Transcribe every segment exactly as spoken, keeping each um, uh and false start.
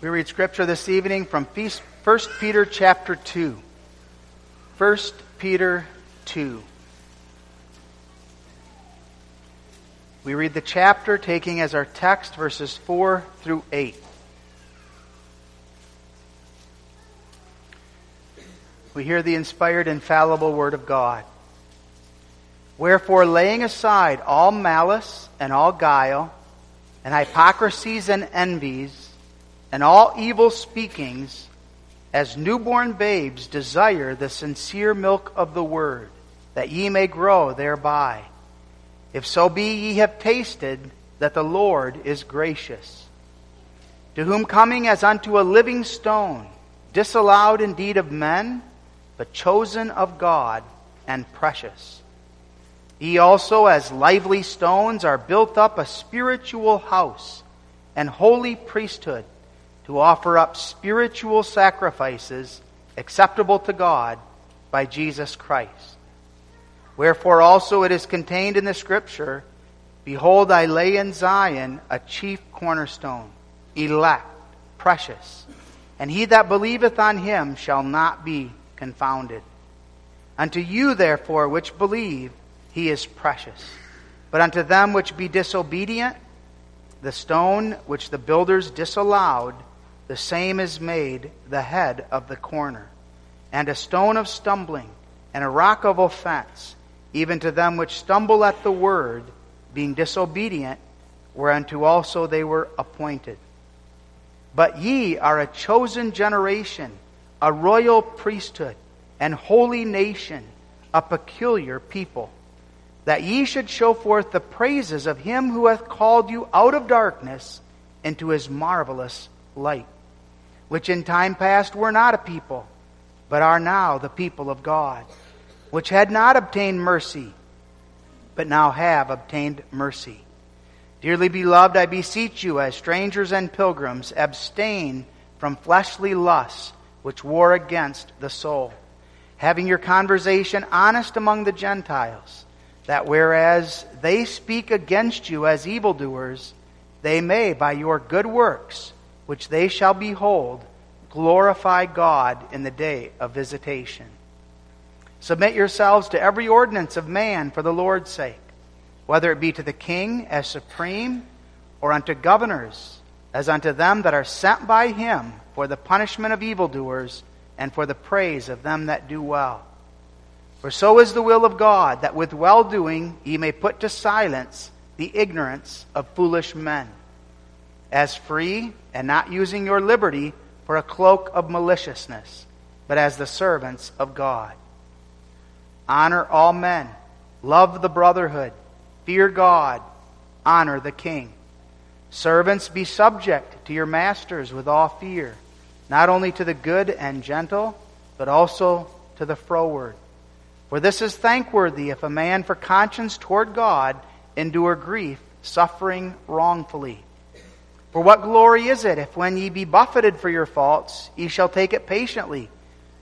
We read scripture this evening from First Peter chapter two. First Peter two. We read the chapter taking as our text verses four through eight. We hear the inspired, infallible Word of God. Wherefore, laying aside all malice and all guile, and hypocrisies and envies, and all evil speakings, as newborn babes desire the sincere milk of the word, that ye may grow thereby. If so be ye have tasted that the Lord is gracious, to whom coming as unto a living stone, disallowed indeed of men, but chosen of God and precious. Ye also as lively stones are built up a spiritual house and holy priesthood, to offer up spiritual sacrifices acceptable to God by Jesus Christ. Wherefore also it is contained in the Scripture, Behold, I lay in Zion a chief cornerstone, elect, precious, and he that believeth on him shall not be confounded. Unto you, therefore, which believe, he is precious. But unto them which be disobedient, the stone which the builders disallowed, the same is made the head of the corner, and a stone of stumbling, and a rock of offense, even to them which stumble at the word, being disobedient, whereunto also they were appointed. But ye are a chosen generation, a royal priesthood, and holy nation, a peculiar people, that ye should show forth the praises of him who hath called you out of darkness into his marvelous light, which in time past were not a people, but are now the people of God, which had not obtained mercy, but now have obtained mercy. Dearly beloved, I beseech you, as strangers and pilgrims, abstain from fleshly lusts which war against the soul, having your conversation honest among the Gentiles, that whereas they speak against you as evildoers, they may, by your good works, which they shall behold, glorify God in the day of visitation. Submit yourselves to every ordinance of man for the Lord's sake, whether it be to the king as supreme, or unto governors, as unto them that are sent by him for the punishment of evildoers, and for the praise of them that do well. For so is the will of God, that with well-doing ye may put to silence the ignorance of foolish men, as free, and not using your liberty for a cloak of maliciousness, but as the servants of God. Honor all men, love the brotherhood, fear God, honor the king. Servants, be subject to your masters with all fear, not only to the good and gentle, but also to the froward. For this is thankworthy, if a man for conscience toward God endure grief, suffering wrongfully. For what glory is it, if when ye be buffeted for your faults, ye shall take it patiently?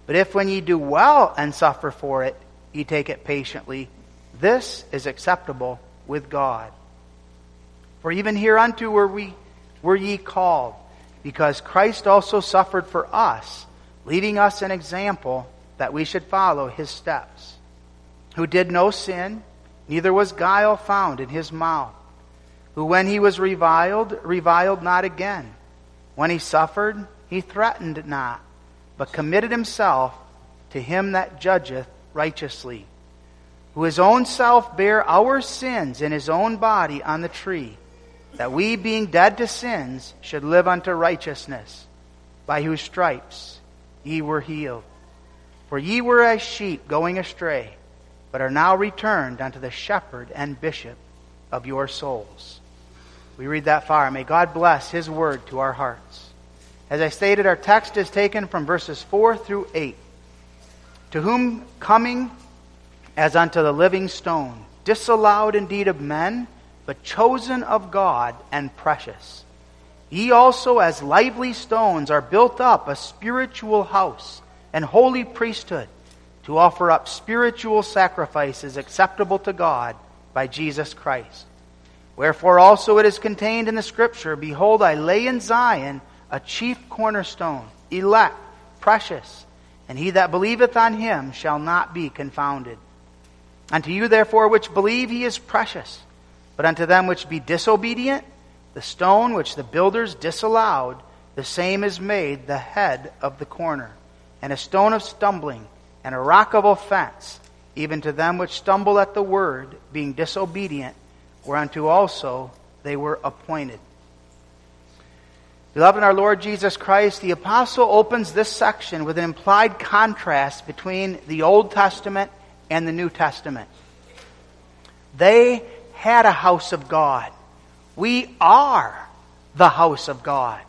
But if when ye do well and suffer for it, ye take it patiently, this is acceptable with God. For even hereunto were we were ye called, because Christ also suffered for us, leaving us an example that we should follow his steps, who did no sin, neither was guile found in his mouth, who when he was reviled, reviled not again. When he suffered, he threatened not, but committed himself to him that judgeth righteously, who his own self bare our sins in his own body on the tree, that we, being dead to sins, should live unto righteousness, by whose stripes ye were healed. For ye were as sheep going astray, but are now returned unto the shepherd and bishop of your souls. We read that far. May God bless his word to our hearts. As I stated, our text is taken from verses four through eight. To whom coming as unto the living stone, disallowed indeed of men, but chosen of God and precious. Ye also as lively stones are built up a spiritual house, and holy priesthood, to offer up spiritual sacrifices acceptable to God by Jesus Christ. Wherefore also it is contained in the Scripture, Behold, I lay in Zion a chief cornerstone, elect, precious, and he that believeth on him shall not be confounded. Unto you therefore which believe he is precious, but unto them which be disobedient, the stone which the builders disallowed, the same is made the head of the corner, and a stone of stumbling, and a rock of offense, even to them which stumble at the word, being disobedient, whereunto also they were appointed. Beloved in our Lord Jesus Christ, the apostle opens this section with an implied contrast between the Old Testament and the New Testament. They had a house of God. We are the house of God.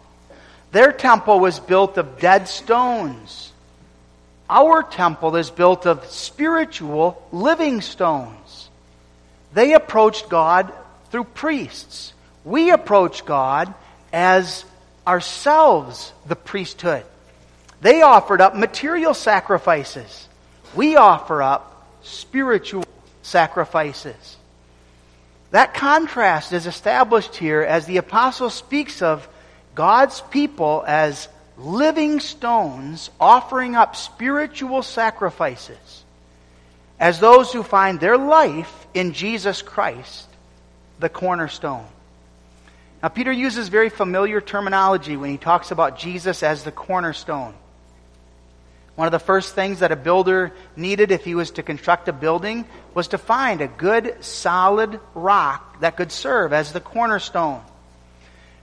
Their temple was built of dead stones. Our temple is built of spiritual living stones. They approached God through priests. We approach God as ourselves the priesthood. They offered up material sacrifices. We offer up spiritual sacrifices. That contrast is established here as the apostle speaks of God's people as living stones offering up spiritual sacrifices, as those who find their life in Jesus Christ, the cornerstone. Now, Peter uses very familiar terminology when he talks about Jesus as the cornerstone. One of the first things that a builder needed if he was to construct a building was to find a good, solid rock that could serve as the cornerstone.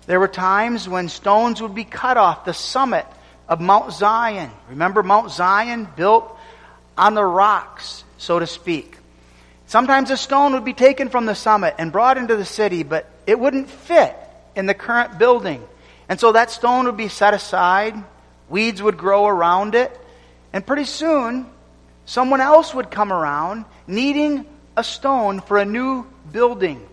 There were times when stones would be cut off the summit of Mount Zion. Remember, Mount Zion built on the rocks, so to speak. Sometimes a stone would be taken from the summit and brought into the city, but it wouldn't fit in the current building. And so that stone would be set aside, weeds would grow around it, and pretty soon someone else would come around needing a stone for a new building.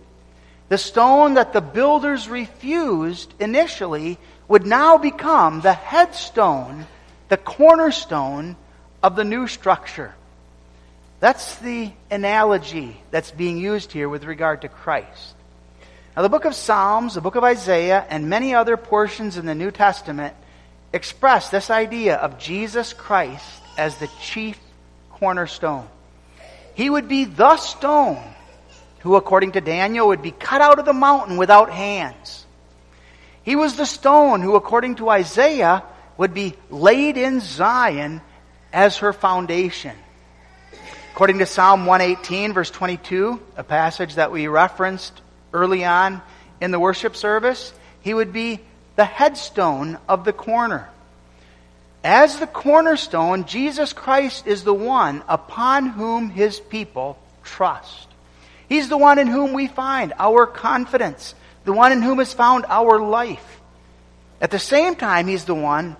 The stone that the builders refused initially would now become the headstone, the cornerstone of the new structure. That's the analogy that's being used here with regard to Christ. Now, the book of Psalms, the book of Isaiah, and many other portions in the New Testament express this idea of Jesus Christ as the chief cornerstone. He would be the stone who, according to Daniel, would be cut out of the mountain without hands. He was the stone who, according to Isaiah, would be laid in Zion as her foundation. According to Psalm one eighteen, verse twenty-two, a passage that we referenced early on in the worship service, he would be the headstone of the corner. As the cornerstone, Jesus Christ is the one upon whom his people trust. He's the one in whom we find our confidence, the one in whom is found our life. At the same time, he's the one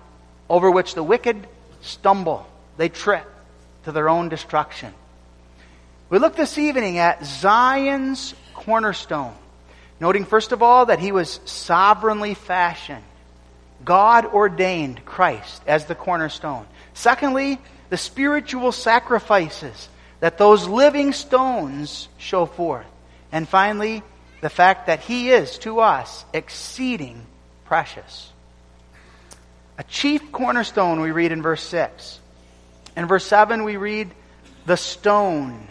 over which the wicked stumble. They trip to their own destruction. We look this evening at Zion's cornerstone, noting first of all that he was sovereignly fashioned. God ordained Christ as the cornerstone. Secondly, the spiritual sacrifices that those living stones show forth. And finally, the fact that he is to us exceeding precious. A chief cornerstone we read in verse six. In verse seven we read, the stone.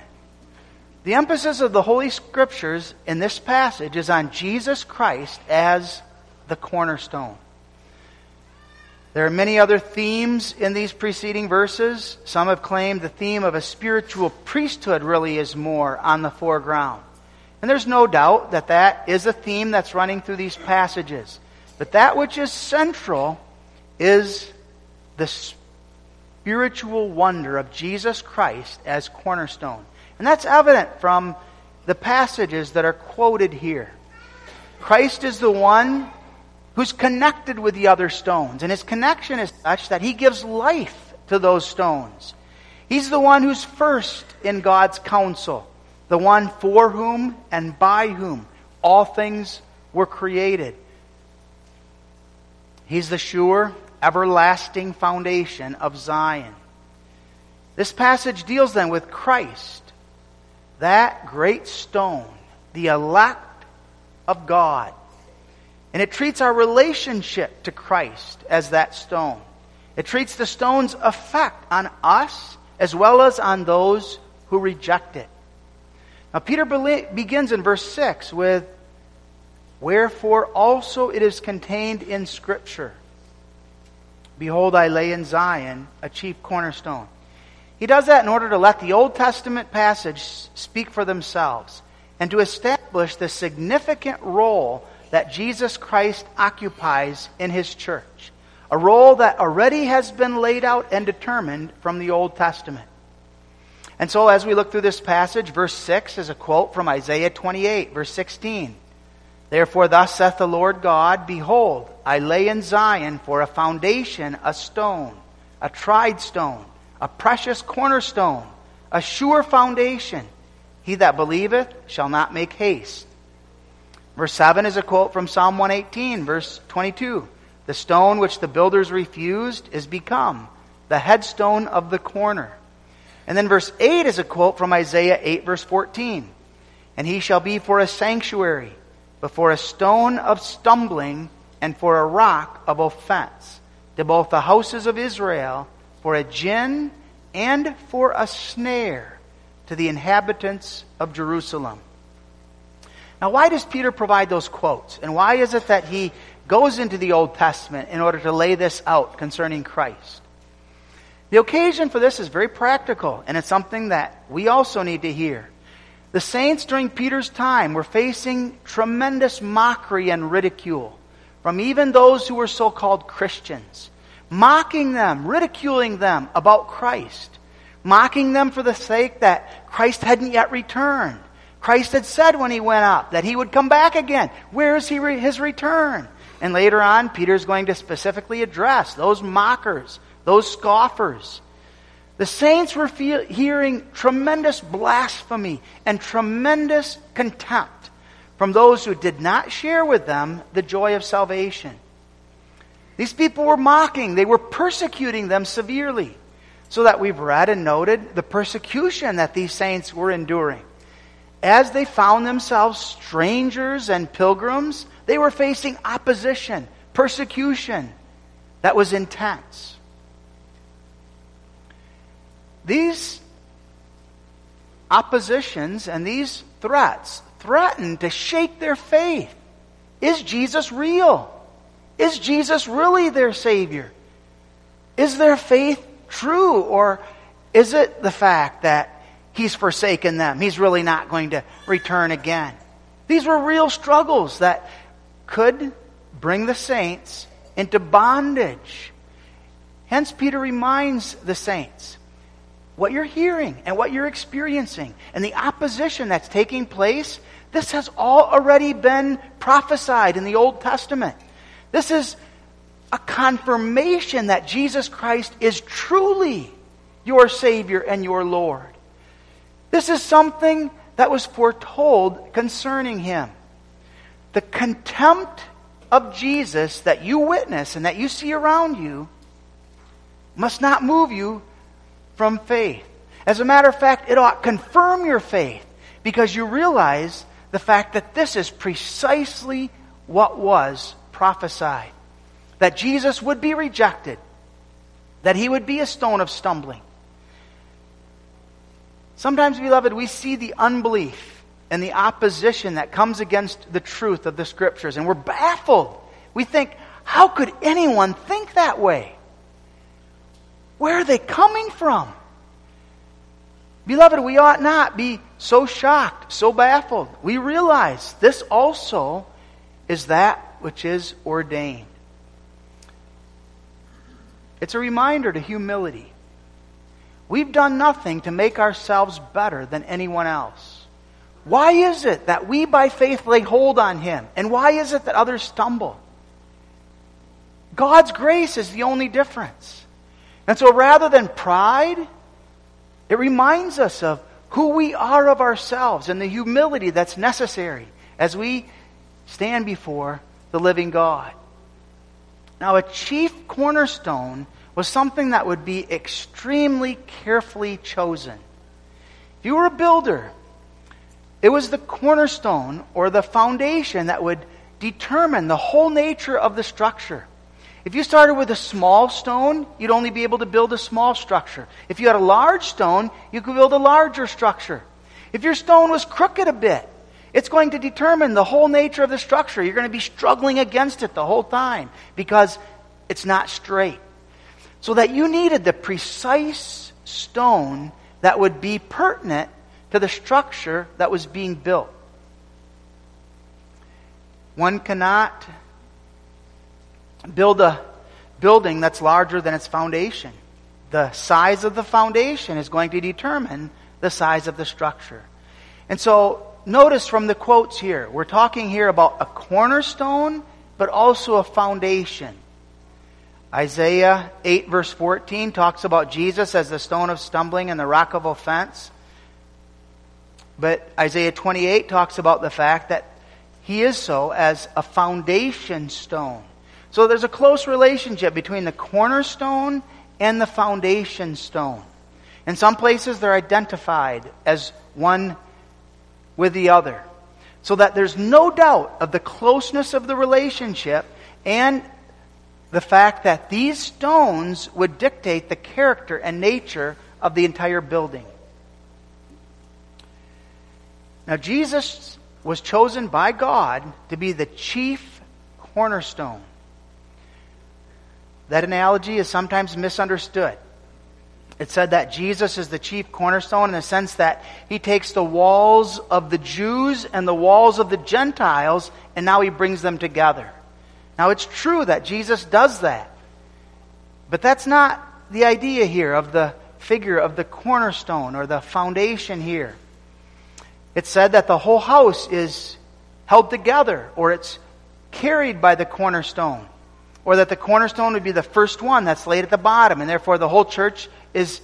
The emphasis of the Holy Scriptures in this passage is on Jesus Christ as the cornerstone. There are many other themes in these preceding verses. Some have claimed the theme of a spiritual priesthood really is more on the foreground. And there's no doubt that that is a theme that's running through these passages. But that which is central is the spiritual wonder of Jesus Christ as cornerstone. And that's evident from the passages that are quoted here. Christ is the one who's connected with the other stones. And his connection is such that he gives life to those stones. He's the one who's first in God's counsel, the one for whom and by whom all things were created. He's the sure, everlasting foundation of Zion. This passage deals then with Christ, that great stone, the elect of God. And it treats our relationship to Christ as that stone. It treats the stone's effect on us as well as on those who reject it. Now, Peter begins in verse six with, "Wherefore also it is contained in Scripture, Behold, I lay in Zion a chief cornerstone." He does that in order to let the Old Testament passage speak for themselves and to establish the significant role that Jesus Christ occupies in His church, a role that already has been laid out and determined from the Old Testament. And so as we look through this passage, verse six is a quote from Isaiah twenty-eight, verse sixteen. "Therefore thus saith the Lord God, Behold, I lay in Zion for a foundation a stone, a tried stone, a precious cornerstone, a sure foundation. He that believeth shall not make haste." Verse seven is a quote from Psalm one eighteen, verse twenty-two. "The stone which the builders refused is become the headstone of the corner." And then verse eight is a quote from Isaiah eight, verse fourteen. "And he shall be for a sanctuary, but for a stone of stumbling and for a rock of offense, to both the houses of Israel, for a gin and for a snare to the inhabitants of Jerusalem." Now, why does Peter provide those quotes? And why is it that he goes into the Old Testament in order to lay this out concerning Christ? The occasion for this is very practical, and it's something that we also need to hear. The saints during Peter's time were facing tremendous mockery and ridicule from even those who were so-called Christians, mocking them, ridiculing them about Christ, mocking them for the sake that Christ hadn't yet returned. Christ had said when he went up that he would come back again. Where is he re- his return? And later on, Peter's going to specifically address those mockers, those scoffers. The saints were fe- hearing tremendous blasphemy and tremendous contempt from those who did not share with them the joy of salvation. These people were mocking. They were persecuting them severely, so that we've read and noted the persecution that these saints were enduring. As they found themselves strangers and pilgrims, they were facing opposition, persecution that was intense. These oppositions and these threats threatened to shake their faith. Is Jesus real? Is Jesus really their Savior? Is their faith true, or is it the fact that He's forsaken them? He's really not going to return again. These were real struggles that could bring the saints into bondage. Hence, Peter reminds the saints, what you're hearing and what you're experiencing and the opposition that's taking place, this has all already been prophesied in the Old Testament. This is a confirmation that Jesus Christ is truly your Savior and your Lord. This is something that was foretold concerning Him. The contempt of Jesus that you witness and that you see around you must not move you from faith. As a matter of fact, it ought to confirm your faith, because you realize the fact that this is precisely what was prophesied. That Jesus would be rejected, that He would be a stone of stumbling. Sometimes, beloved, we see the unbelief and the opposition that comes against the truth of the Scriptures, and we're baffled. We think, how could anyone think that way? Where are they coming from? Beloved, we ought not be so shocked, so baffled. We realize this also is that which is ordained. It's a reminder to humility. We've done nothing to make ourselves better than anyone else. Why is it that we by faith lay hold on Him? And why is it that others stumble? God's grace is the only difference. And so rather than pride, it reminds us of who we are of ourselves and the humility that's necessary as we stand before the living God. Now, a chief cornerstone was something that would be extremely carefully chosen. If you were a builder, it was the cornerstone or the foundation that would determine the whole nature of the structure. If you started with a small stone, you'd only be able to build a small structure. If you had a large stone, you could build a larger structure. If your stone was crooked a bit, it's going to determine the whole nature of the structure. You're going to be struggling against it the whole time because it's not straight. So that you needed the precise stone that would be pertinent to the structure that was being built. One cannot build a building that's larger than its foundation. The size of the foundation is going to determine the size of the structure. And so notice from the quotes here, we're talking here about a cornerstone, but also a foundation. Isaiah eight verse fourteen talks about Jesus as the stone of stumbling and the rock of offense. But Isaiah twenty-eight talks about the fact that he is so as a foundation stone. So there's a close relationship between the cornerstone and the foundation stone. In some places they're identified as one with the other. So that there's no doubt of the closeness of the relationship and the fact that these stones would dictate the character and nature of the entire building. Now Jesus was chosen by God to be the chief cornerstone. That analogy is sometimes misunderstood. It said that Jesus is the chief cornerstone in the sense that he takes the walls of the Jews and the walls of the Gentiles and now he brings them together. Now it's true that Jesus does that. But that's not the idea here of the figure of the cornerstone or the foundation here. It said that the whole house is held together or it's carried by the cornerstone. Or that the cornerstone would be the first one that's laid at the bottom, and therefore the whole church is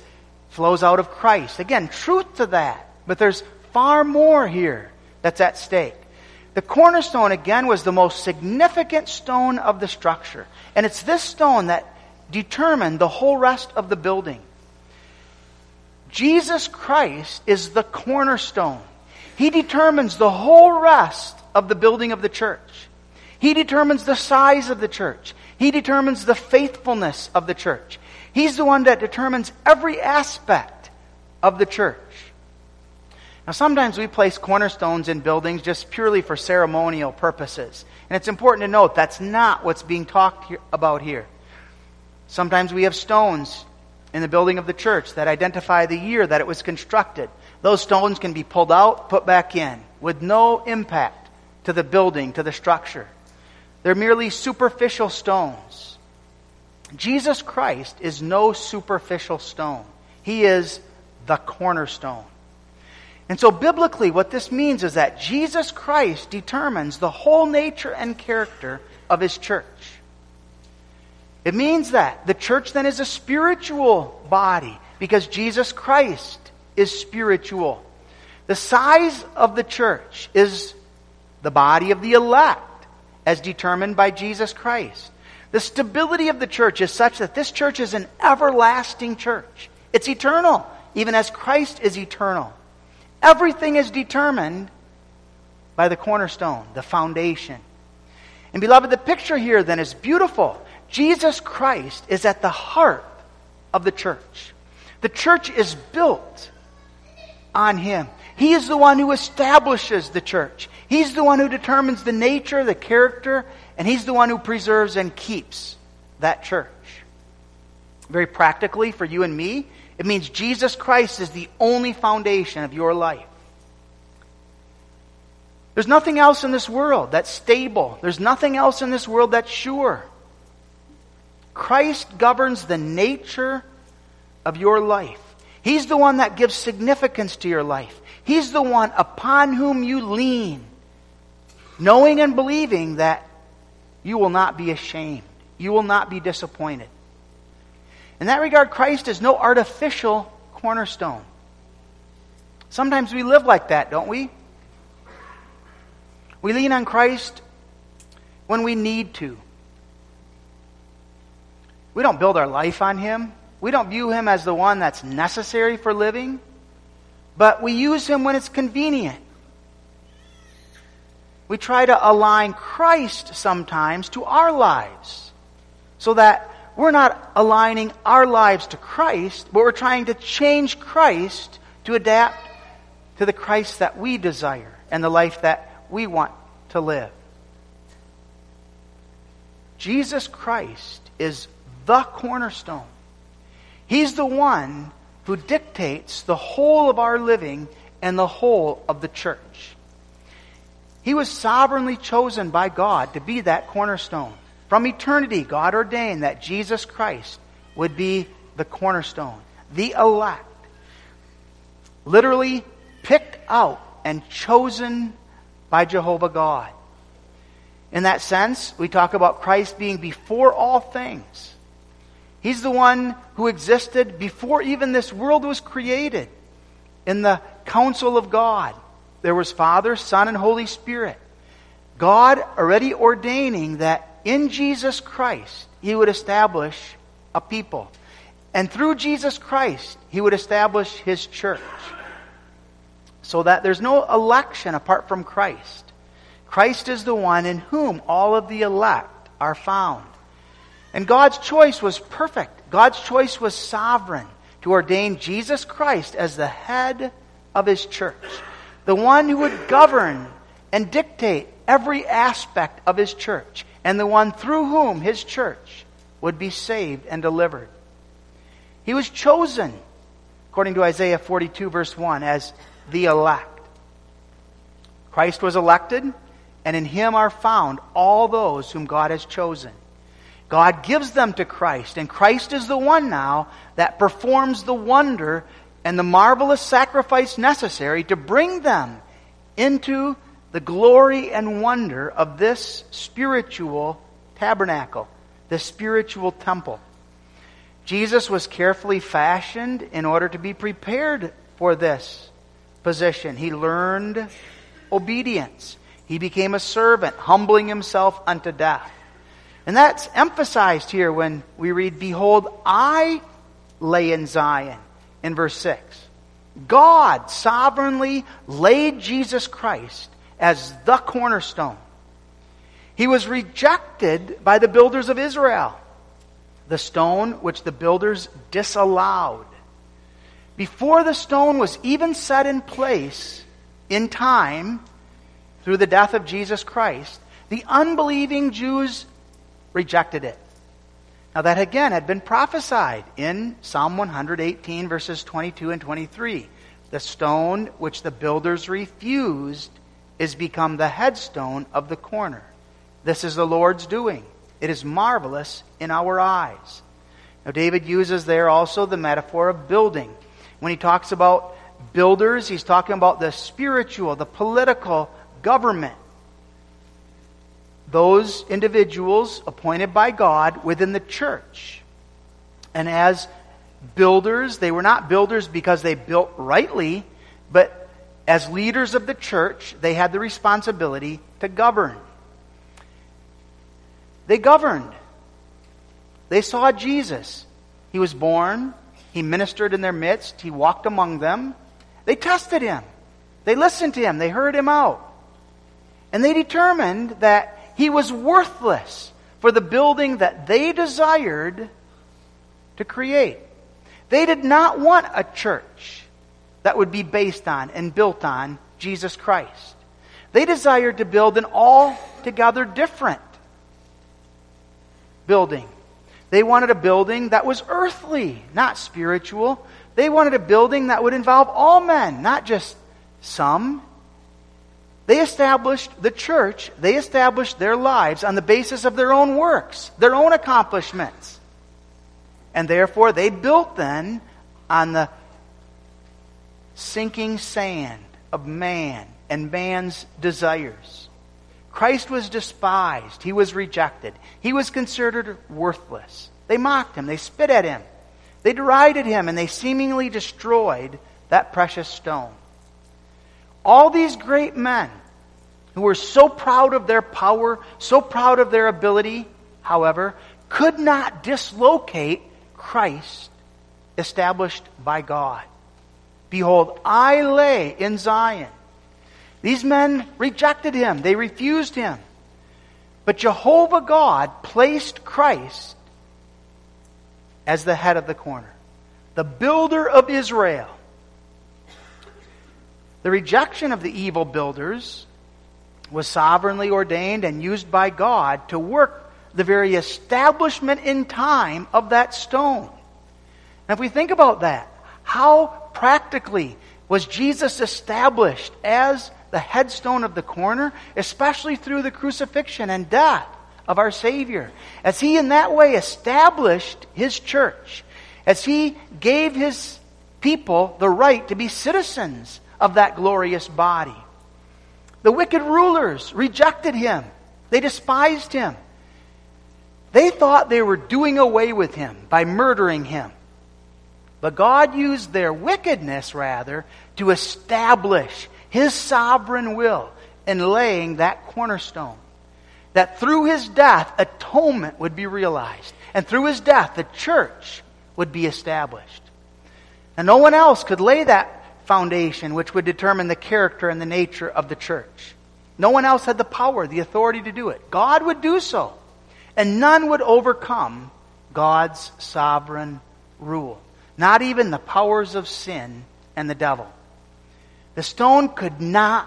flows out of Christ. Again, truth to that, but there's far more here that's at stake. The cornerstone, again, was the most significant stone of the structure, and it's this stone that determined the whole rest of the building. Jesus Christ is the cornerstone. He determines the whole rest of the building of the church. He determines the size of the church. He determines the faithfulness of the church. He's the one that determines every aspect of the church. Now, sometimes we place cornerstones in buildings just purely for ceremonial purposes. And it's important to note that's not what's being talked about here. Sometimes we have stones in the building of the church that identify the year that it was constructed. Those stones can be pulled out, put back in, with no impact to the building, to the structure. They're merely superficial stones. Jesus Christ is no superficial stone. He is the cornerstone. And so biblically, what this means is that Jesus Christ determines the whole nature and character of his church. It means that the church then is a spiritual body because Jesus Christ is spiritual. The size of the church is the body of the elect, as determined by Jesus Christ. The stability of the church is such that this church is an everlasting church. It's eternal, even as Christ is eternal. Everything is determined by the cornerstone, the foundation. And beloved, the picture here then is beautiful. Jesus Christ is at the heart of the church. The church is built on him. He is the one who establishes the church. He's the one who determines the nature, the character, and he's the one who preserves and keeps that church. Very practically for you and me, it means Jesus Christ is the only foundation of your life. There's nothing else in this world that's stable. There's nothing else in this world that's sure. Christ governs the nature of your life. He's the one that gives significance to your life. He's the one upon whom you lean, knowing and believing that you will not be ashamed. You will not be disappointed. In that regard, Christ is no artificial cornerstone. Sometimes we live like that, don't we? We lean on Christ when we need to. We don't build our life on him. We don't view him as the one that's necessary for living. But we use him when it's convenient. We try to align Christ sometimes to our lives so that we're not aligning our lives to Christ, but we're trying to change Christ to adapt to the Christ that we desire and the life that we want to live. Jesus Christ is the cornerstone. He's the one who dictates the whole of our living and the whole of the church. He was sovereignly chosen by God to be that cornerstone. From eternity, God ordained that Jesus Christ would be the cornerstone, the elect. Literally picked out and chosen by Jehovah God. In that sense, we talk about Christ being before all things. He's the one who existed before even this world was created. In the counsel of God, there was Father, Son, and Holy Spirit. God already ordaining that in Jesus Christ, He would establish a people. And through Jesus Christ, He would establish His church. So that there's no election apart from Christ. Christ is the one in whom all of the elect are found. And God's choice was perfect. God's choice was sovereign to ordain Jesus Christ as the head of His church, the one who would govern and dictate every aspect of His church, and the one through whom His church would be saved and delivered. He was chosen, according to Isaiah forty-two, verse one, as the elect. Christ was elected, and in Him are found all those whom God has chosen. God gives them to Christ, and Christ is the one now that performs the wonder and the marvelous sacrifice necessary to bring them into the glory and wonder of this spiritual tabernacle, this spiritual temple. Jesus was carefully fashioned in order to be prepared for this position. He learned obedience. He became a servant, humbling Himself unto death. And that's emphasized here when we read, "Behold, I lay in Zion," in verse six. God sovereignly laid Jesus Christ as the cornerstone. He was rejected by the builders of Israel, the stone which the builders disallowed. Before the stone was even set in place in time, through the death of Jesus Christ, the unbelieving Jews rejected it. Now that again had been prophesied in Psalm one hundred eighteen verses twenty-two and twenty-three. The stone which the builders refused is become the headstone of the corner. This is the Lord's doing. It is marvelous in our eyes. Now David uses there also the metaphor of building. When he talks about builders, he's talking about the spiritual, the political government. Those individuals appointed by God within the church. And as builders, they were not builders because they built rightly, but as leaders of the church, they had the responsibility to govern. They governed. They saw Jesus. He was born. He ministered in their midst. He walked among them. They tested Him. They listened to Him. They heard Him out. And they determined that He was worthless for the building that they desired to create. They did not want a church that would be based on and built on Jesus Christ. They desired to build an altogether different building. They wanted a building that was earthly, not spiritual. They wanted a building that would involve all men, not just some. They established the church, they established their lives on the basis of their own works, their own accomplishments. And therefore, they built then on the sinking sand of man and man's desires. Christ was despised. He was rejected. He was considered worthless. They mocked Him. They spit at Him. They derided Him, and they seemingly destroyed that precious stone. All these great men who were so proud of their power, so proud of their ability, however, could not dislocate Christ established by God. Behold, I lay in Zion. These men rejected him. They refused him. But Jehovah God placed Christ as the head of the corner, the builder of Israel. The rejection of the evil builders was sovereignly ordained and used by God to work the very establishment in time of that stone. Now, if we think about that, how practically was Jesus established as the headstone of the corner, especially through the crucifixion and death of our Savior, as he in that way established his church, as he gave his people the right to be citizens of that glorious body. The wicked rulers rejected him. They despised him. They thought they were doing away with him by murdering him. But God used their wickedness, rather, to establish his sovereign will in laying that cornerstone, that through his death, atonement would be realized. And through his death, the church would be established. And no one else could lay that foundation which would determine the character and the nature of the church. No one else had the power, the authority to do it. God would do so, and none would overcome God's sovereign rule, not even the powers of sin and the devil. The stone could not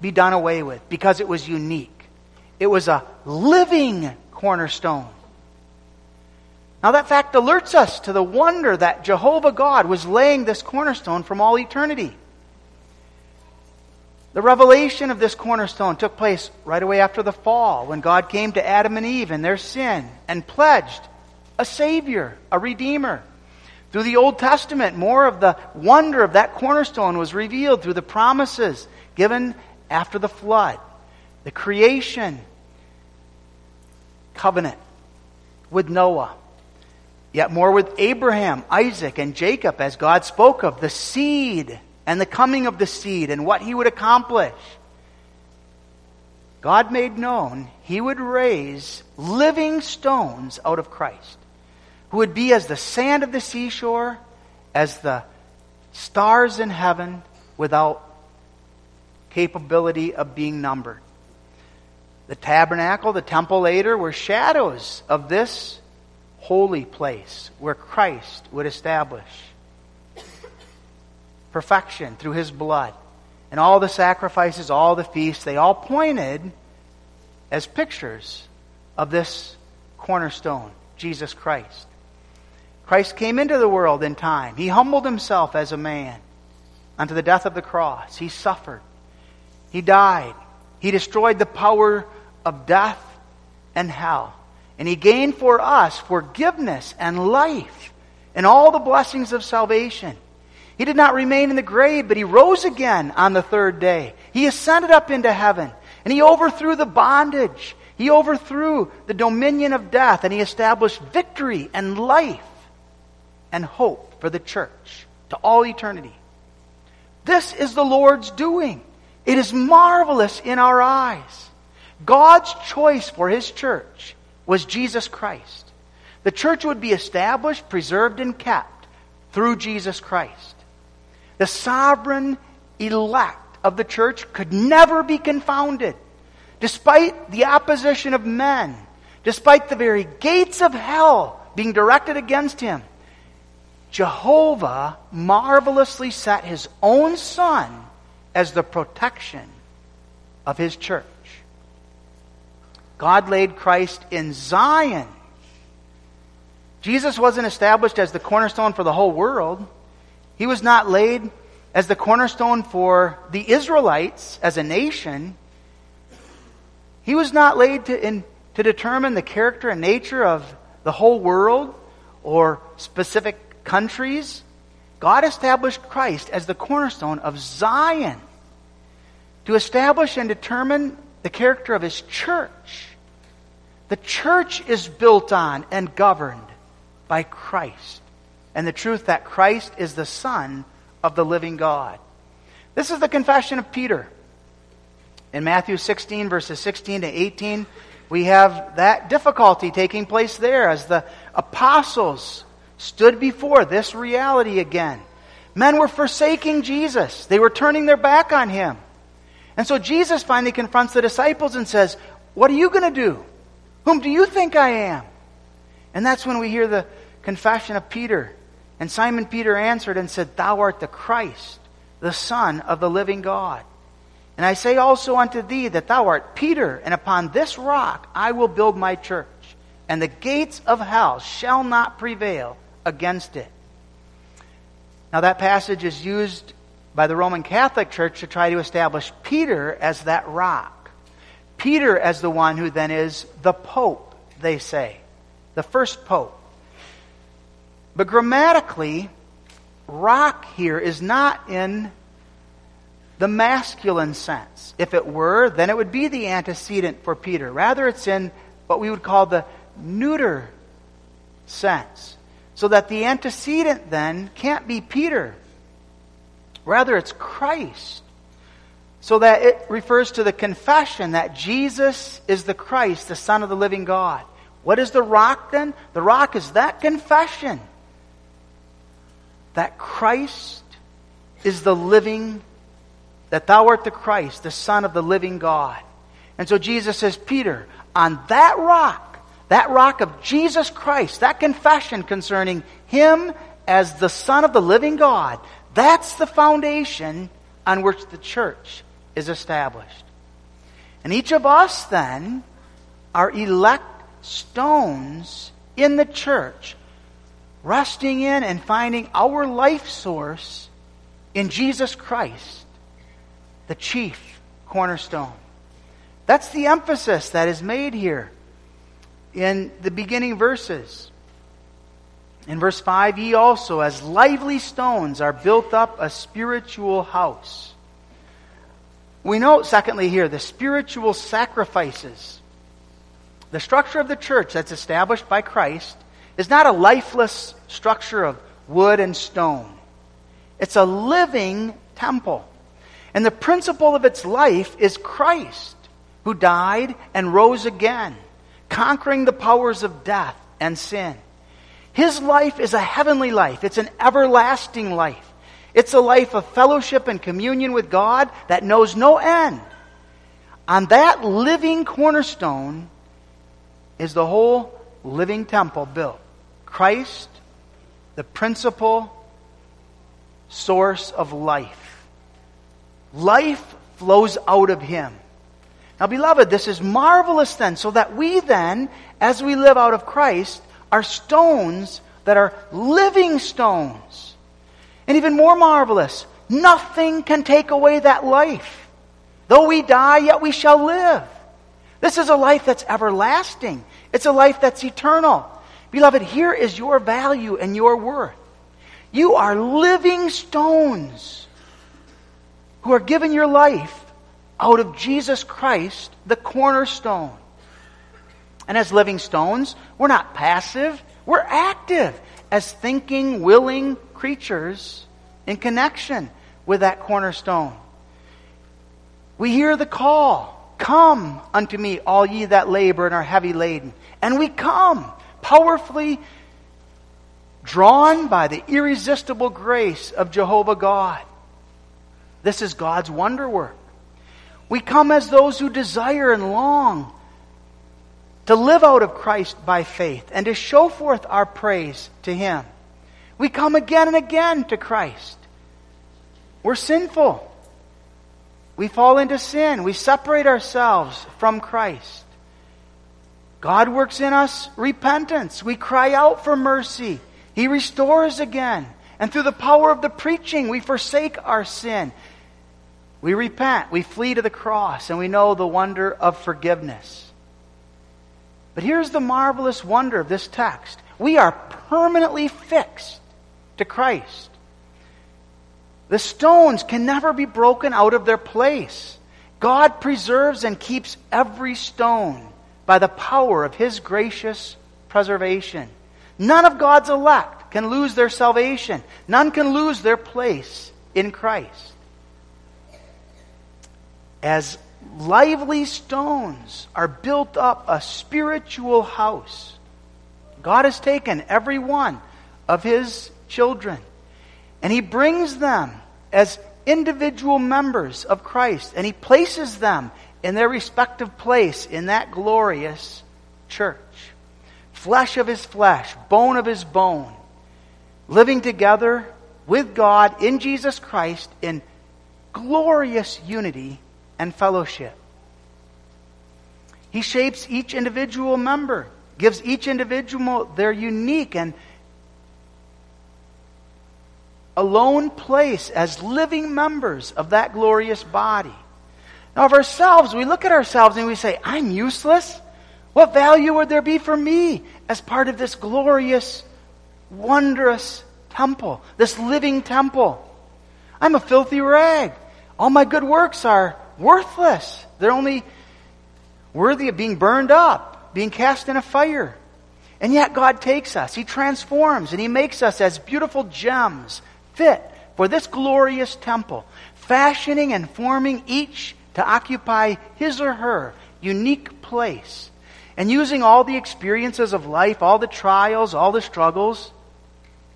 be done away with because it was unique. It was a living cornerstone. Now that fact alerts us to the wonder that Jehovah God was laying this cornerstone from all eternity. The revelation of this cornerstone took place right away after the fall, when God came to Adam and Eve in their sin and pledged a Savior, a Redeemer. Through the Old Testament, more of the wonder of that cornerstone was revealed through the promises given after the flood, the creation covenant with Noah. Yet more with Abraham, Isaac, and Jacob, as God spoke of the seed and the coming of the seed and what he would accomplish. God made known he would raise living stones out of Christ, who would be as the sand of the seashore, as the stars in heaven, without capability of being numbered. The tabernacle, the temple later, were shadows of this holy place where Christ would establish perfection through his blood. And all the sacrifices, all the feasts, they all pointed as pictures of this cornerstone, Jesus Christ. Christ came into the world in time. He humbled himself as a man unto the death of the cross. He suffered. He died. He destroyed the power of death and hell. And he gained for us forgiveness and life and all the blessings of salvation. He did not remain in the grave, but he rose again on the third day. He ascended up into heaven, and he overthrew the bondage. He overthrew the dominion of death, and he established victory and life and hope for the church to all eternity. This is the Lord's doing. It is marvelous in our eyes. God's choice for his church was Jesus Christ. The church would be established, preserved, and kept through Jesus Christ. The sovereign elect of the church could never be confounded. Despite the opposition of men, despite the very gates of hell being directed against him, Jehovah marvelously set his own Son as the protection of his church. God laid Christ in Zion. Jesus wasn't established as the cornerstone for the whole world. He was not laid as the cornerstone for the Israelites as a nation. He was not laid to, in, to determine the character and nature of the whole world or specific countries. God established Christ as the cornerstone of Zion to establish and determine the character of his church. The church is built on and governed by Christ and the truth that Christ is the Son of the living God. This is the confession of Peter. In Matthew sixteen, verses sixteen to eighteen, we have that difficulty taking place there as the apostles stood before this reality again. Men were forsaking Jesus. They were turning their back on him. And so Jesus finally confronts the disciples and says, what are you going to do? Whom do you think I am? And that's when we hear the confession of Peter. And Simon Peter answered and said, Thou art the Christ, the Son of the living God. And I say also unto thee that thou art Peter, and upon this rock I will build my church, and the gates of hell shall not prevail against it. Now that passage is used by the Roman Catholic Church to try to establish Peter as that rock. Peter as the one who then is the Pope, they say. The first Pope. But grammatically, rock here is not in the masculine sense. If it were, then it would be the antecedent for Peter. Rather, it's in what we would call the neuter sense. So that the antecedent then can't be Peter. Rather, it's Christ. So that it refers to the confession that Jesus is the Christ, the Son of the living God. What is the rock then? The rock is that confession that Christ is the living, that thou art the Christ, the Son of the living God. And so Jesus says, Peter, on that rock, that rock of Jesus Christ, that confession concerning Him as the Son of the living God, that's the foundation on which the church is established. And each of us then are elect stones in the church, resting in and finding our life source in Jesus Christ, the chief cornerstone. That's the emphasis that is made here in the beginning verses. In verse five, ye also, as lively stones, are built up a spiritual house. We note, secondly, here, the spiritual sacrifices. The structure of the church that's established by Christ is not a lifeless structure of wood and stone. It's a living temple. And the principle of its life is Christ, who died and rose again, conquering the powers of death and sin. His life is a heavenly life. It's an everlasting life. It's a life of fellowship and communion with God that knows no end. On that living cornerstone is the whole living temple built. Christ, the principal source of life. Life flows out of Him. Now, beloved, this is marvelous then, so that we then, as we live out of Christ, are stones that are living stones. And even more marvelous, nothing can take away that life. Though we die, yet we shall live. This is a life that's everlasting. It's a life that's eternal. Beloved, here is your value and your worth. You are living stones who are given your life out of Jesus Christ, the cornerstone. And as living stones, we're not passive, we're active as thinking, willing creatures in connection with that cornerstone. We hear the call, Come unto me, all ye that labor and are heavy laden. And we come, powerfully drawn by the irresistible grace of Jehovah God. This is God's wonder work. We come as those who desire and long to live out of Christ by faith and to show forth our praise to Him. We come again and again to Christ. We're sinful. We fall into sin. We separate ourselves from Christ. God works in us repentance. We cry out for mercy. He restores again. And through the power of the preaching, we forsake our sin. We repent. We flee to the cross. And we know the wonder of forgiveness. But here's the marvelous wonder of this text. We are permanently fixed to Christ. The stones can never be broken out of their place. God preserves and keeps every stone by the power of His gracious preservation. None of God's elect can lose their salvation. None can lose their place in Christ. As lively stones are built up a spiritual house, God has taken every one of His children, and He brings them as individual members of Christ, and he places them in their respective place in that glorious church. Flesh of his flesh, bone of his bone, living together with God in Jesus Christ in glorious unity and fellowship. He shapes each individual member, gives each individual their unique and alone place as living members of that glorious body. Now of ourselves, we look at ourselves and we say, I'm useless. What value would there be for me as part of this glorious, wondrous temple, this living temple? I'm a filthy rag. All my good works are worthless. They're only worthy of being burned up, being cast in a fire. And yet God takes us. He transforms and He makes us as beautiful gems fit for this glorious temple, fashioning and forming each to occupy his or her unique place and using all the experiences of life, all the trials, all the struggles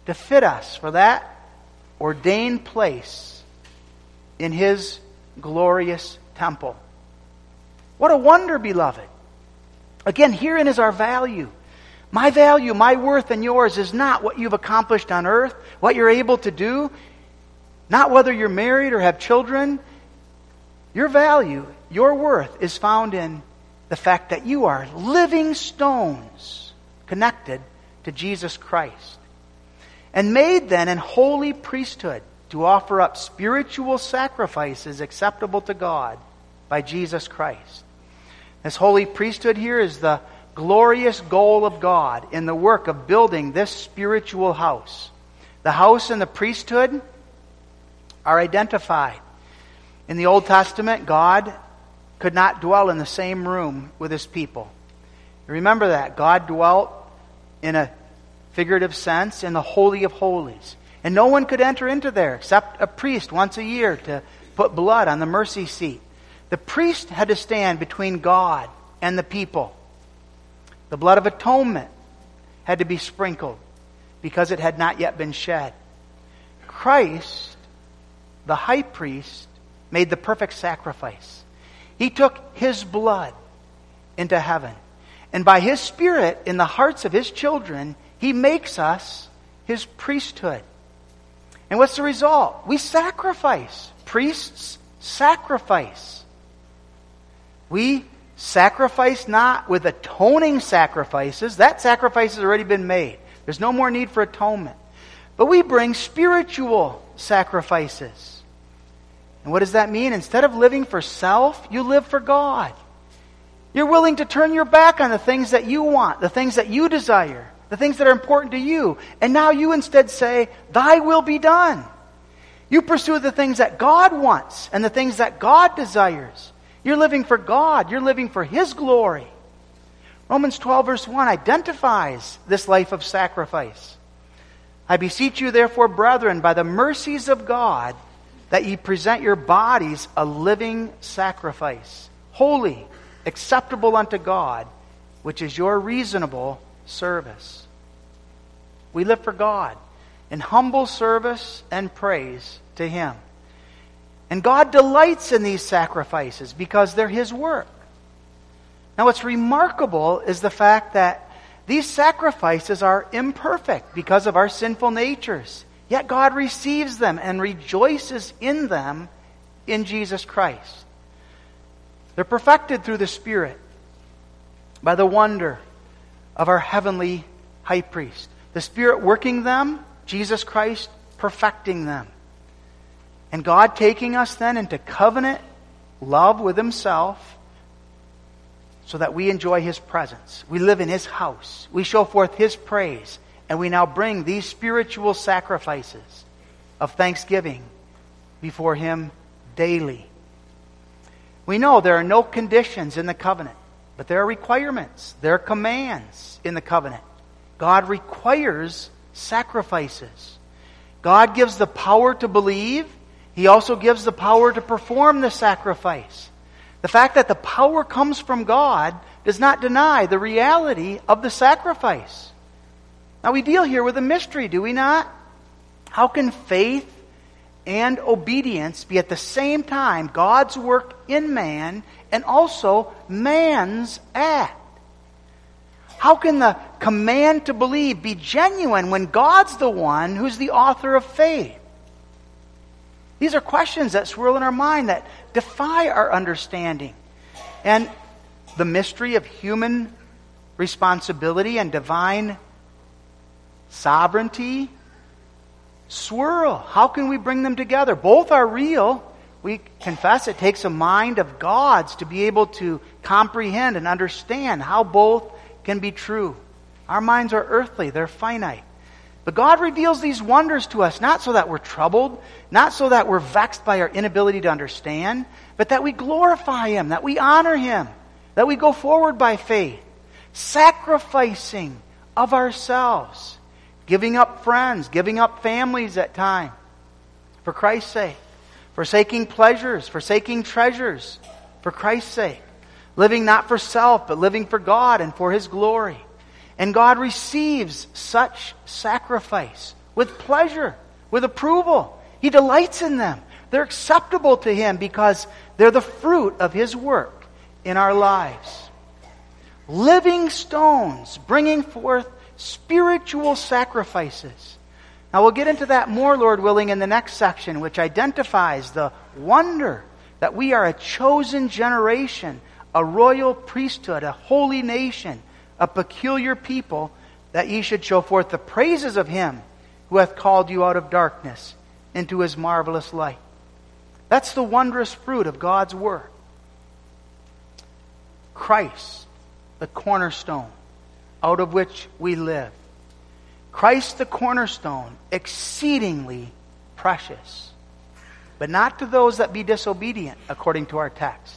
to fit us for that ordained place in His glorious temple. What a wonder, beloved. Again, herein is our value. My value, my worth, and yours is not what you've accomplished on earth, what you're able to do, not whether you're married or have children. Your value, your worth is found in the fact that you are living stones connected to Jesus Christ and made then in holy priesthood to offer up spiritual sacrifices acceptable to God by Jesus Christ. This holy priesthood here is the glorious goal of God in the work of building this spiritual house. The house and the priesthood are identified. In the Old Testament, God could not dwell in the same room with His people. Remember that. God dwelt in a figurative sense in the Holy of Holies. And no one could enter into there except a priest once a year to put blood on the mercy seat. The priest had to stand between God and the people. The blood of atonement had to be sprinkled because it had not yet been shed. Christ, the high priest, made the perfect sacrifice. He took His blood into heaven. And by His Spirit in the hearts of His children, He makes us His priesthood. And what's the result? We sacrifice. Priests sacrifice. We sacrifice not with atoning sacrifices. That sacrifice has already been made. There's no more need for atonement. But we bring spiritual sacrifices. And what does that mean? Instead of living for self, you live for God. You're willing to turn your back on the things that you want, the things that you desire, the things that are important to you. And now you instead say, Thy will be done. You pursue the things that God wants and the things that God desires. You're living for God. You're living for His glory. Romans twelve verse one identifies this life of sacrifice. I beseech you therefore, brethren, by the mercies of God, that ye present your bodies a living sacrifice, holy, acceptable unto God, which is your reasonable service. We live for God in humble service and praise to Him. And God delights in these sacrifices because they're His work. Now what's remarkable is the fact that these sacrifices are imperfect because of our sinful natures. Yet God receives them and rejoices in them in Jesus Christ. They're perfected through the Spirit by the wonder of our heavenly high priest. The Spirit working them, Jesus Christ perfecting them. And God taking us then into covenant love with Himself so that we enjoy His presence. We live in His house. We show forth His praise. And we now bring these spiritual sacrifices of thanksgiving before Him daily. We know there are no conditions in the covenant, but there are requirements. There are commands in the covenant. God requires sacrifices. God gives the power to believe. He also gives the power to perform the sacrifice. The fact that the power comes from God does not deny the reality of the sacrifice. Now we deal here with a mystery, do we not? How can faith and obedience be at the same time God's work in man and also man's act? How can the command to believe be genuine when God's the one who's the author of faith? These are questions that swirl in our mind that defy our understanding. And the mystery of human responsibility and divine sovereignty swirl. How can we bring them together? Both are real. We confess it takes a mind of God's to be able to comprehend and understand how both can be true. Our minds are earthly, they're finite. But God reveals these wonders to us, not so that we're troubled, not so that we're vexed by our inability to understand, but that we glorify Him, that we honor Him, that we go forward by faith, sacrificing of ourselves, giving up friends, giving up families at times, for Christ's sake, forsaking pleasures, forsaking treasures, for Christ's sake. Living not for self, but living for God and for His glory. And God receives such sacrifice with pleasure, with approval. He delights in them. They're acceptable to Him because they're the fruit of His work in our lives. Living stones bringing forth spiritual sacrifices. Now we'll get into that more, Lord willing, in the next section, which identifies the wonder that we are a chosen generation, a royal priesthood, a holy nation, a peculiar people, that ye should show forth the praises of Him who hath called you out of darkness into His marvelous light. That's the wondrous fruit of God's work. Christ, the cornerstone, out of which we live. Christ, the cornerstone, exceedingly precious, but not to those that be disobedient, according to our text.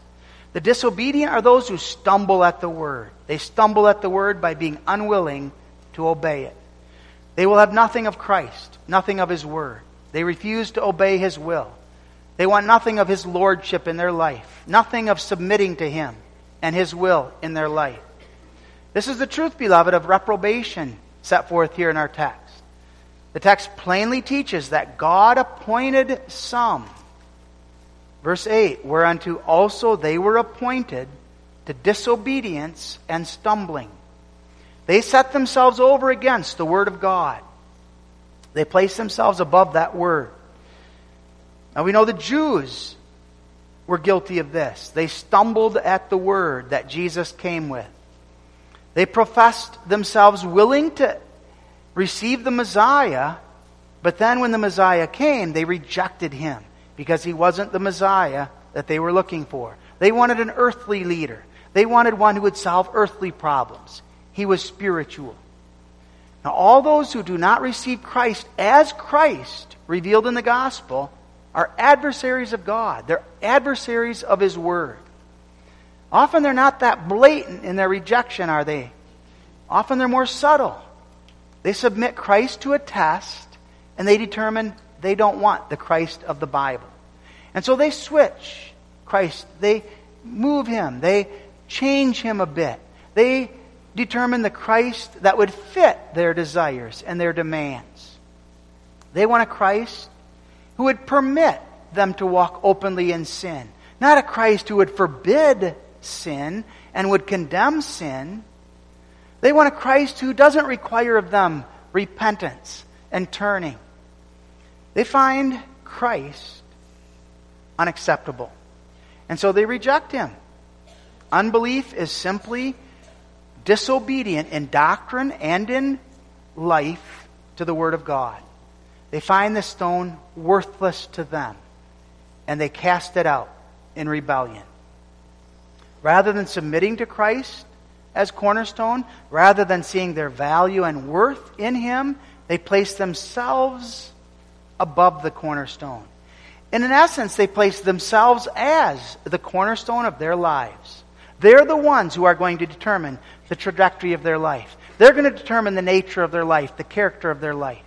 The disobedient are those who stumble at the word. They stumble at the word by being unwilling to obey it. They will have nothing of Christ, nothing of His word. They refuse to obey His will. They want nothing of His lordship in their life, nothing of submitting to Him and His will in their life. This is the truth, beloved, of reprobation set forth here in our text. The text plainly teaches that God appointed some. Verse eight, whereunto also they were appointed to disobedience and stumbling. They set themselves over against the Word of God. They placed themselves above that Word. Now we know the Jews were guilty of this. They stumbled at the Word that Jesus came with. They professed themselves willing to receive the Messiah, but then when the Messiah came, they rejected Him, because He wasn't the Messiah that they were looking for. They wanted an earthly leader. They wanted one who would solve earthly problems. He was spiritual. Now, all those who do not receive Christ as Christ revealed in the gospel are adversaries of God. They're adversaries of His word. Often they're not that blatant in their rejection, are they? Often they're more subtle. They submit Christ to a test, and they determine they don't want the Christ of the Bible. And so they switch Christ. They move Him. They change Him a bit. They determine the Christ that would fit their desires and their demands. They want a Christ who would permit them to walk openly in sin, not a Christ who would forbid sin and would condemn sin. They want a Christ who doesn't require of them repentance and turning. They find Christ unacceptable. And so they reject Him. Unbelief is simply disobedient in doctrine and in life to the Word of God. They find the stone worthless to them, and they cast it out in rebellion. Rather than submitting to Christ as cornerstone, rather than seeing their value and worth in Him, they place themselves above the cornerstone. And in essence, they place themselves as the cornerstone of their lives. They're the ones who are going to determine the trajectory of their life. They're going to determine the nature of their life, the character of their life.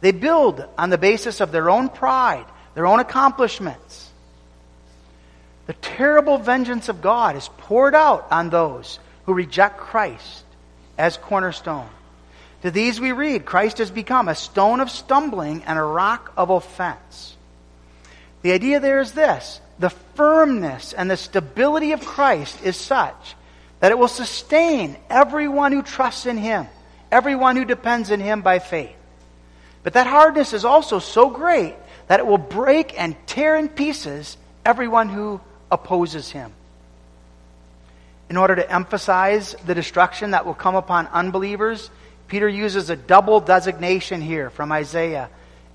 They build on the basis of their own pride, their own accomplishments. The terrible vengeance of God is poured out on those who reject Christ as cornerstone. To these we read, Christ has become a stone of stumbling and a rock of offense. The idea there is this: the firmness and the stability of Christ is such that it will sustain everyone who trusts in him, everyone who depends on him by faith. But that hardness is also so great that it will break and tear in pieces everyone who opposes him. In order to emphasize the destruction that will come upon unbelievers, Peter uses a double designation here from Isaiah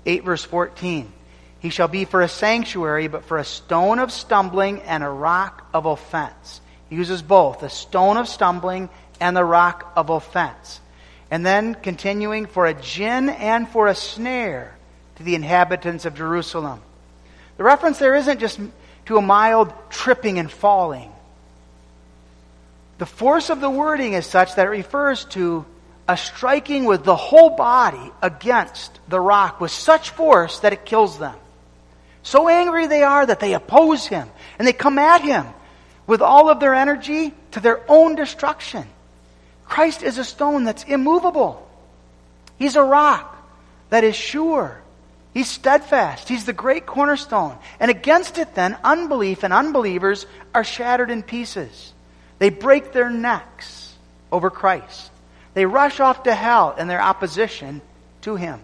eight verse fourteen. He shall be for a sanctuary, but for a stone of stumbling and a rock of offense. He uses both, the stone of stumbling and the rock of offense. And then continuing, for a gin and for a snare to the inhabitants of Jerusalem. The reference there isn't just to a mild tripping and falling. The force of the wording is such that it refers to a striking with the whole body against the rock with such force that it kills them. So angry they are that they oppose him, and they come at him with all of their energy to their own destruction. Christ is a stone that's immovable. He's a rock that is sure. He's steadfast. He's the great cornerstone. And against it then, unbelief and unbelievers are shattered in pieces. They break their necks over Christ. They rush off to hell in their opposition to him.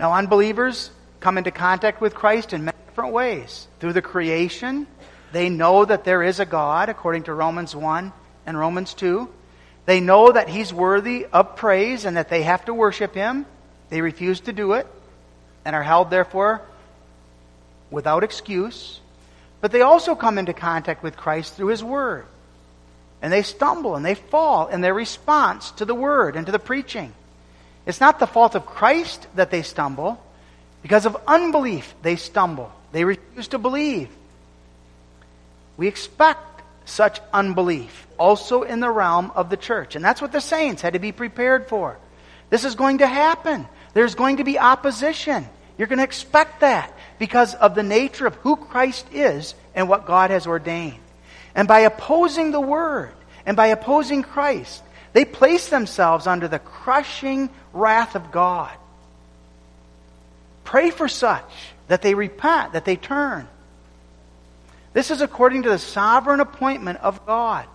Now, unbelievers come into contact with Christ in many different ways. Through the creation, they know that there is a God, according to Romans one and Romans two. They know that he's worthy of praise and that they have to worship him. They refuse to do it and are held, therefore, without excuse. But they also come into contact with Christ through his word. And they stumble and they fall in their response to the word and to the preaching. It's not the fault of Christ that they stumble. Because of unbelief, they stumble. They refuse to believe. We expect such unbelief also in the realm of the church. And that's what the saints had to be prepared for. This is going to happen. There's going to be opposition. You're going to expect that because of the nature of who Christ is and what God has ordained. And by opposing the word and by opposing Christ, they place themselves under the crushing wrath of God. Pray for such that they repent, that they turn. This is according to the sovereign appointment of God.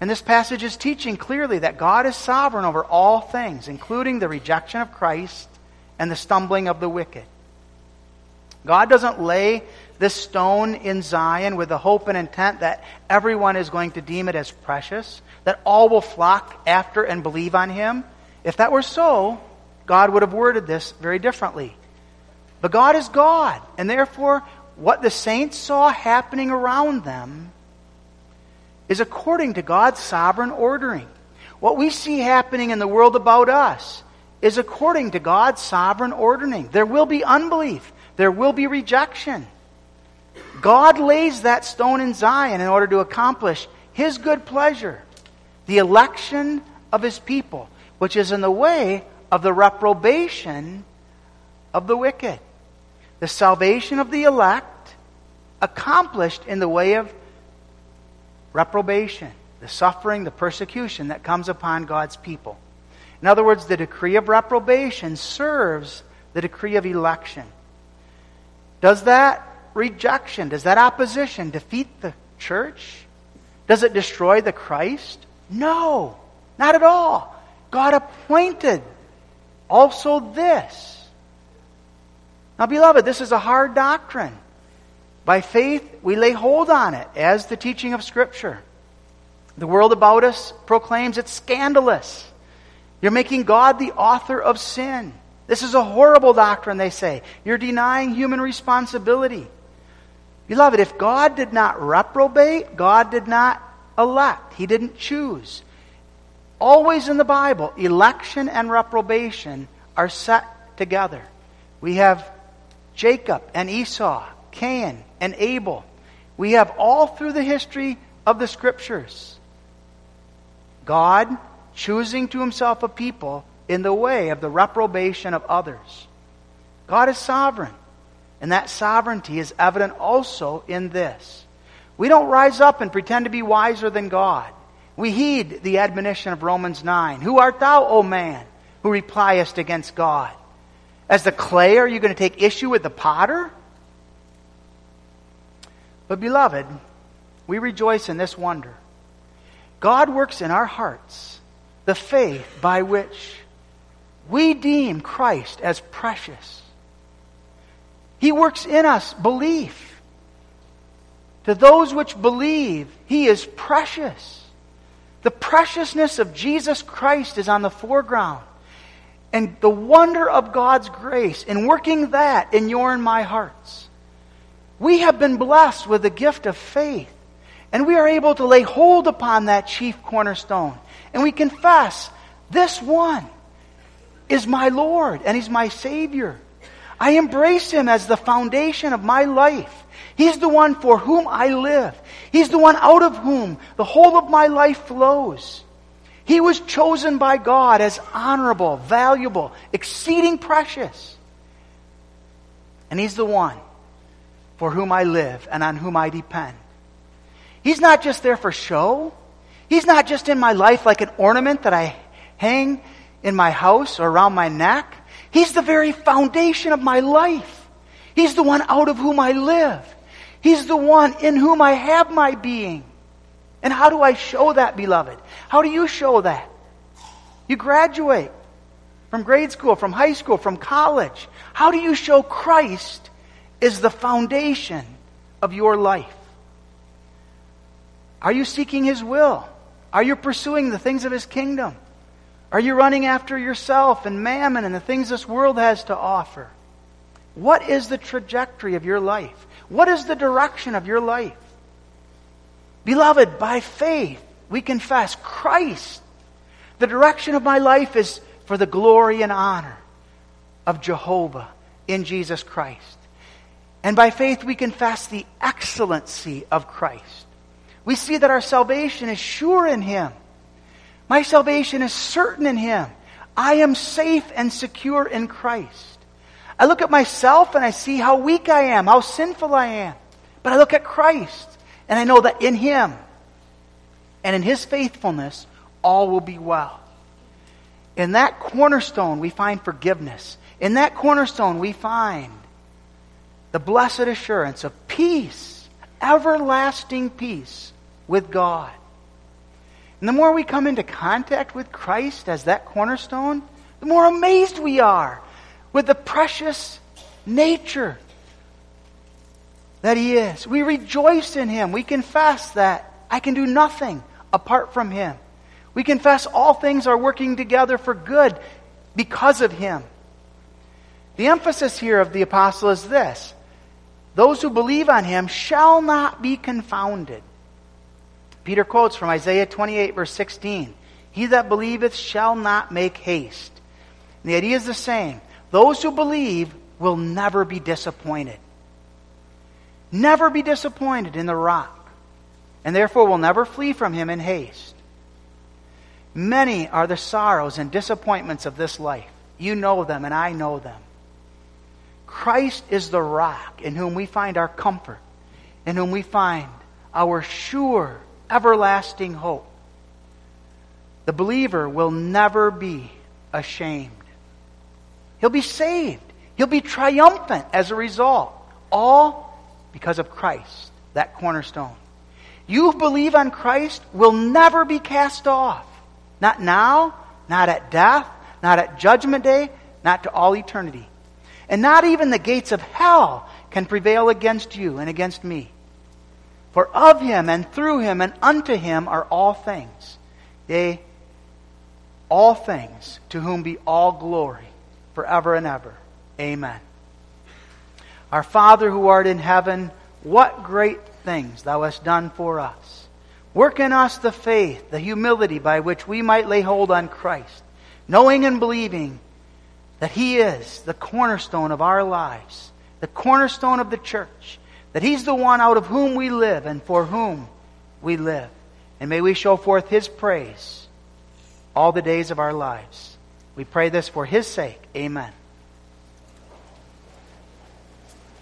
And this passage is teaching clearly that God is sovereign over all things, including the rejection of Christ and the stumbling of the wicked. God doesn't lay this stone in Zion with the hope and intent that everyone is going to deem it as precious, that all will flock after and believe on him. If that were so, God would have worded this very differently. But God is God, and therefore what the saints saw happening around them is according to God's sovereign ordering. What we see happening in the world about us is according to God's sovereign ordering. There will be unbelief. There will be rejection. God lays that stone in Zion in order to accomplish his good pleasure, the election of his people, which is in the way of the reprobation of the wicked. The salvation of the elect accomplished in the way of reprobation, the suffering, the persecution that comes upon God's people. In other words, the decree of reprobation serves the decree of election. Does that rejection, does that opposition defeat the church? Does it destroy the Christ? No, not at all. God appointed also this. Now, beloved, this is a hard doctrine. By faith, we lay hold on it as the teaching of Scripture. The world about us proclaims it's scandalous. You're making God the author of sin. This is a horrible doctrine, they say. You're denying human responsibility. Beloved, if God did not reprobate, God did not elect. He didn't choose. Always in the Bible, election and reprobation are set together. We have Jacob and Esau, Cain and Abel. We have all through the history of the Scriptures God choosing to himself a people in the way of the reprobation of others. God is sovereign, and that sovereignty is evident also in this. We don't rise up and pretend to be wiser than God. We heed the admonition of Romans nine. Who art thou, O man, who repliest against God? As the clay, are you going to take issue with the potter? But beloved, we rejoice in this wonder. God works in our hearts the faith by which we deem Christ as precious. He works in us belief. To those which believe, He is precious. The preciousness of Jesus Christ is on the foreground. And the wonder of God's grace in working that in your and my hearts. We have been blessed with the gift of faith. And we are able to lay hold upon that chief cornerstone. And we confess, this one is my Lord and He's my Savior. I embrace Him as the foundation of my life. He's the one for whom I live. He's the one out of whom the whole of my life flows. He was chosen by God as honorable, valuable, exceeding precious. And He's the one for whom I live and on whom I depend. He's not just there for show. He's not just in my life like an ornament that I hang in my house or around my neck. He's the very foundation of my life. He's the one out of whom I live. He's the one in whom I have my being. And how do I show that, beloved? How do you show that? You graduate from grade school, from high school, from college. How do you show Christ is the foundation of your life? Are you seeking His will? Are you pursuing the things of His kingdom? Are you running after yourself and mammon and the things this world has to offer? What is the trajectory of your life? What is the direction of your life? Beloved, by faith, we confess Christ. The direction of my life is for the glory and honor of Jehovah in Jesus Christ. And by faith, we confess the excellency of Christ. We see that our salvation is sure in Him. My salvation is certain in Him. I am safe and secure in Christ. I look at myself and I see how weak I am, how sinful I am. But I look at Christ and I know that in Him and in His faithfulness, all will be well. In that cornerstone, we find forgiveness. In that cornerstone, we find the blessed assurance of peace, everlasting peace with God. And the more we come into contact with Christ as that cornerstone, the more amazed we are with the precious nature that He is. We rejoice in Him. We confess that I can do nothing apart from Him. We confess all things are working together for good because of Him. The emphasis here of the apostle is this: those who believe on Him shall not be confounded. Peter quotes from Isaiah twenty-eight, verse sixteen. He that believeth shall not make haste. And the idea is the same. Those who believe will never be disappointed. Never be disappointed in the rock, and therefore will never flee from Him in haste. Many are the sorrows and disappointments of this life. You know them, and I know them. Christ is the rock in whom we find our comfort, in whom we find our sure everlasting hope. The believer will never be ashamed. He'll be saved. He'll be triumphant as a result. All because of Christ, that cornerstone. You who believe on Christ will never be cast off. Not now, not at death, not at judgment day, not to all eternity. And not even the gates of hell can prevail against you and against me. For of Him and through Him and unto Him are all things. Yea, all things, to whom be all glory forever and ever. Amen. Our Father who art in heaven, what great things Thou hast done for us. Work in us the faith, the humility by which we might lay hold on Christ, knowing and believing that He is the cornerstone of our lives, the cornerstone of the church, that He's the one out of whom we live and for whom we live. And may we show forth His praise all the days of our lives. We pray this for His sake. Amen.